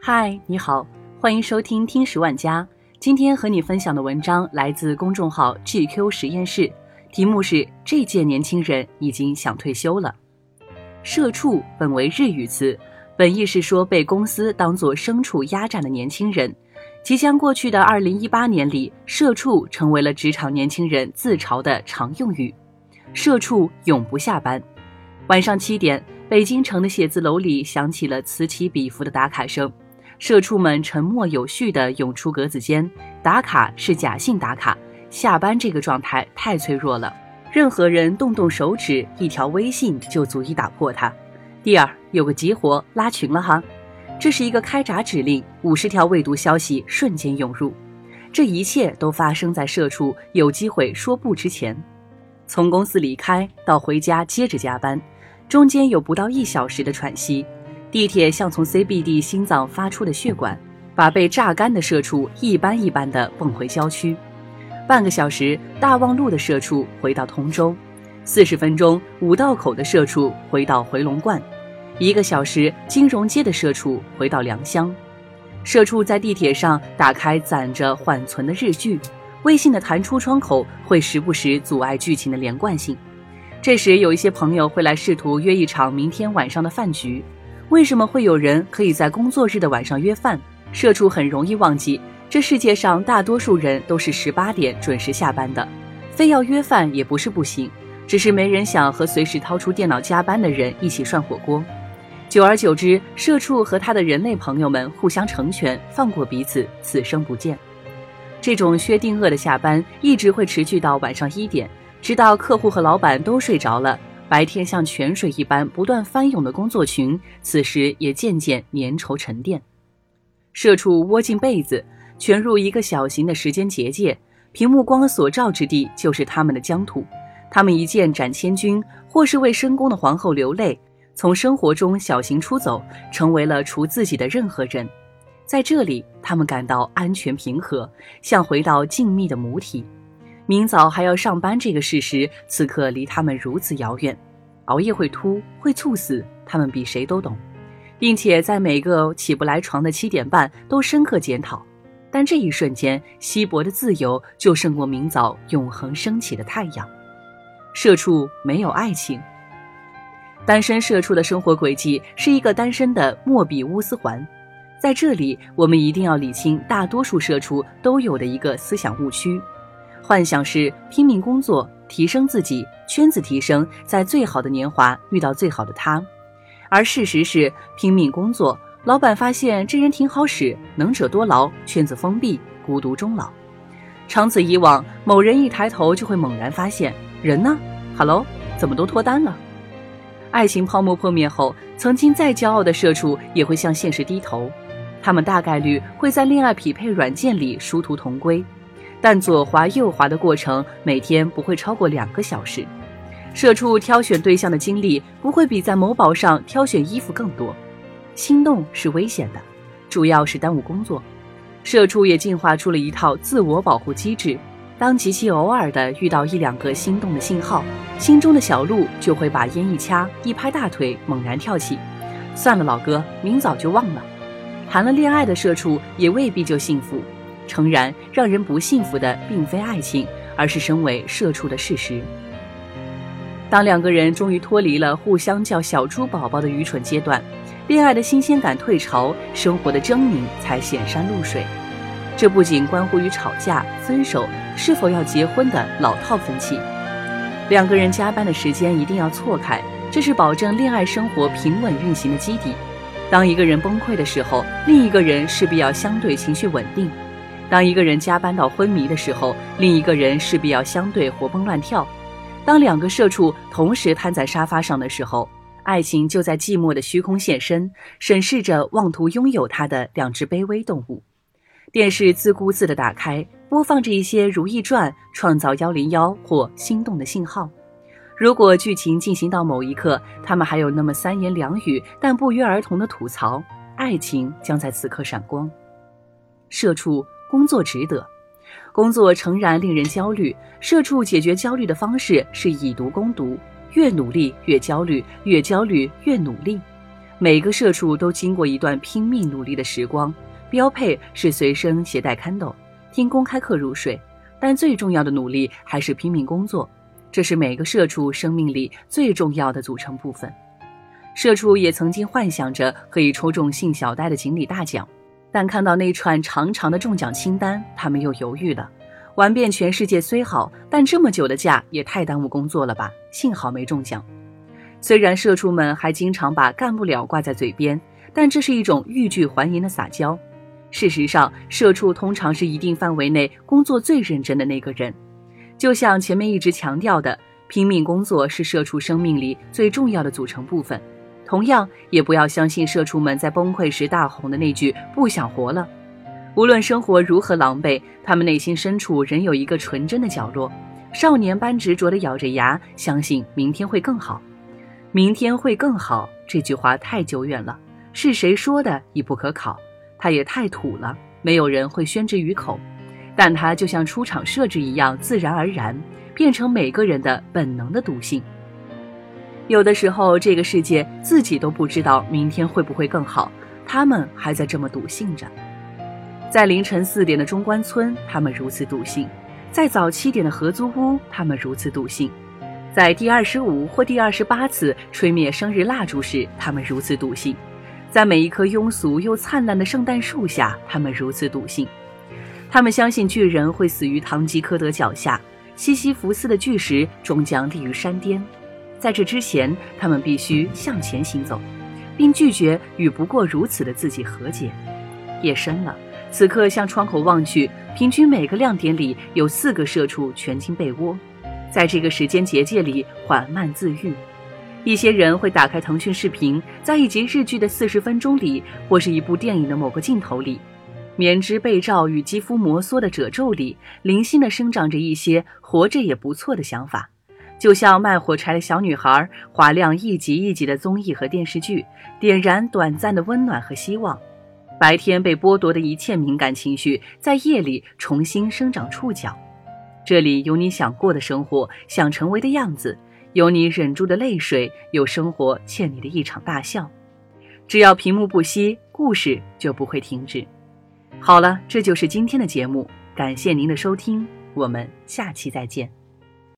嗨，你好，欢迎收听听十万家。今天和你分享的文章来自公众号 GQ 实验室，题目是这届年轻人已经想退休了。社畜本为日语词，本意是说被公司当作牲畜压榨的年轻人。即将过去的2018年里，社畜成为了职场年轻人自嘲的常用语。社畜永不下班。晚上7点，北京城的写字楼里响起了此起彼伏的打卡声，社畜们沉默有序地涌出格子间。打卡是假性打卡，下班这个状态太脆弱了，任何人动动手指，一条微信就足以打破它。第二，有个急活拉群了哈，这是一个开闸指令，50条未读消息瞬间涌入。这一切都发生在社畜有机会说不之前。从公司离开到回家接着加班，中间有不到1小时的喘息。地铁像从 CBD 心脏发出的血管，把被榨干的社畜一般一般地蹦回郊区。半个小时，大望路的社畜回到通州；40分钟，五道口的社畜回到回龙观；1个小时，金融街的社畜回到良乡。社畜在地铁上打开攒着缓存的日剧，微信的弹出窗口会时不时阻碍剧情的连贯性。这时有一些朋友会来试图约一场明天晚上的饭局。为什么会有人可以在工作日的晚上约饭？社畜很容易忘记，这世界上大多数人都是18点准时下班的，非要约饭也不是不行，只是没人想和随时掏出电脑加班的人一起涮火锅。久而久之，社畜和他的人类朋友们互相成全，放过彼此，此生不见。这种薛定谔的下班一直会持续到晚上1点，直到客户和老板都睡着了，白天像泉水一般不断翻涌的工作群，此时也渐渐粘稠沉淀。社畜窝进被子，蜷入一个小型的时间结界，屏幕光所照之地就是他们的疆土。他们一剑斩千军，或是为深宫的皇后流泪，从生活中小型出走，成为了除自己的任何人。在这里，他们感到安全平和，像回到静谧的母体。明早还要上班这个事实，此刻离他们如此遥远。熬夜会秃，会猝死，他们比谁都懂，并且在每个起不来床的7点半都深刻检讨。但这一瞬间，稀薄的自由就胜过明早永恒升起的太阳。社畜没有爱情。单身社畜的生活轨迹是一个单身的莫比乌斯环。在这里，我们一定要理清大多数社畜都有的一个思想误区。幻想是拼命工作，提升自己，圈子提升，在最好的年华遇到最好的他。而事实是拼命工作，老板发现这人挺好使，能者多劳，圈子封闭，孤独终老。长此以往，某人一抬头就会猛然发现，人呢？Hello，怎么都脱单了？爱情泡沫破灭后，曾经再骄傲的社畜也会向现实低头。他们大概率会在恋爱匹配软件里殊途同归，但左滑右滑的过程每天不会超过2个小时。社畜挑选对象的经历不会比在某宝上挑选衣服更多。心动是危险的，主要是耽误工作。社畜也进化出了一套自我保护机制，当极其偶尔的遇到1-2个心动的信号，心中的小鹿就会把烟一掐，一拍大腿，猛然跳起。算了老哥，明早就忘了。谈了恋爱的社畜也未必就幸福。诚然，让人不幸福的并非爱情，而是身为社畜的事实。当2个人终于脱离了互相叫小猪宝宝的愚蠢阶段，恋爱的新鲜感退潮，生活的狰狞才显山露水。这不仅关乎于吵架、分手、是否要结婚的老套分歧。2个人加班的时间一定要错开，这是保证恋爱生活平稳运行的基底。当一个人崩溃的时候，另一个人势必要相对情绪稳定。当一个人加班到昏迷的时候，另一个人势必要相对活蹦乱跳。当2个社畜同时瘫在沙发上的时候，爱情就在寂寞的虚空现身，审视着妄图拥有它的2只卑微动物。电视自顾自地打开，播放着一些《如懿传》、《创造101》或心动的信号。如果剧情进行到某一刻，他们还有那么3言2语但不约而同的吐槽，爱情将在此刻闪光。社畜工作值得。工作诚然令人焦虑，社畜解决焦虑的方式是以毒攻毒，越努力越焦虑，越焦虑越努力。每个社畜都经过一段拼命努力的时光，标配是随身携带 Kindle， 听公开课入睡，但最重要的努力还是拼命工作，这是每个社畜生命里最重要的组成部分。社畜也曾经幻想着可以抽中信小呆的锦鲤大奖，但看到那串长长的中奖清单，他们又犹豫了。玩遍全世界虽好，但这么久的假也太耽误工作了吧，幸好没中奖。虽然社畜们还经常把干不了挂在嘴边，但这是一种欲拒还迎的撒娇。事实上，社畜通常是一定范围内工作最认真的那个人。就像前面一直强调的，拼命工作是社畜生命里最重要的组成部分。同样，也不要相信社畜们在崩溃时大吼的那句“不想活了”。无论生活如何狼狈，他们内心深处仍有一个纯真的角落，少年般执着地咬着牙，相信明天会更好。明天会更好，这句话太久远了，是谁说的已不可考，它也太土了，没有人会宣之于口。但它就像出厂设置一样，自然而然变成每个人的本能的毒性。有的时候，这个世界自己都不知道明天会不会更好，他们还在这么笃信着。在凌晨4点的中关村，他们如此笃信；在早7点的合租屋，他们如此笃信；在第25或第28次吹灭生日蜡烛时，他们如此笃信；在每一棵庸俗又灿烂的圣诞树下，他们如此笃信。他们相信巨人会死于堂吉诃德脚下，西西弗斯的巨石终将立于山巅。在这之前，他们必须向前行走，并拒绝与不过如此的自己和解。夜深了，此刻向窗口望去，平均每个亮点里有4个社畜蜷进被窝，在这个时间结界里缓慢自愈。一些人会打开腾讯视频，在一集日剧的40分钟里，或是一部电影的某个镜头里，棉织被罩与肌肤摩挲的褶皱里，零星地生长着一些活着也不错的想法。就像卖火柴的小女孩，划亮一集一集的综艺和电视剧，点燃短暂的温暖和希望。白天被剥夺的一切敏感情绪，在夜里重新生长触角。这里有你想过的生活，想成为的样子，有你忍住的泪水，有生活欠你的一场大笑。只要屏幕不息，故事就不会停止。好了，这就是今天的节目，感谢您的收听，我们下期再见。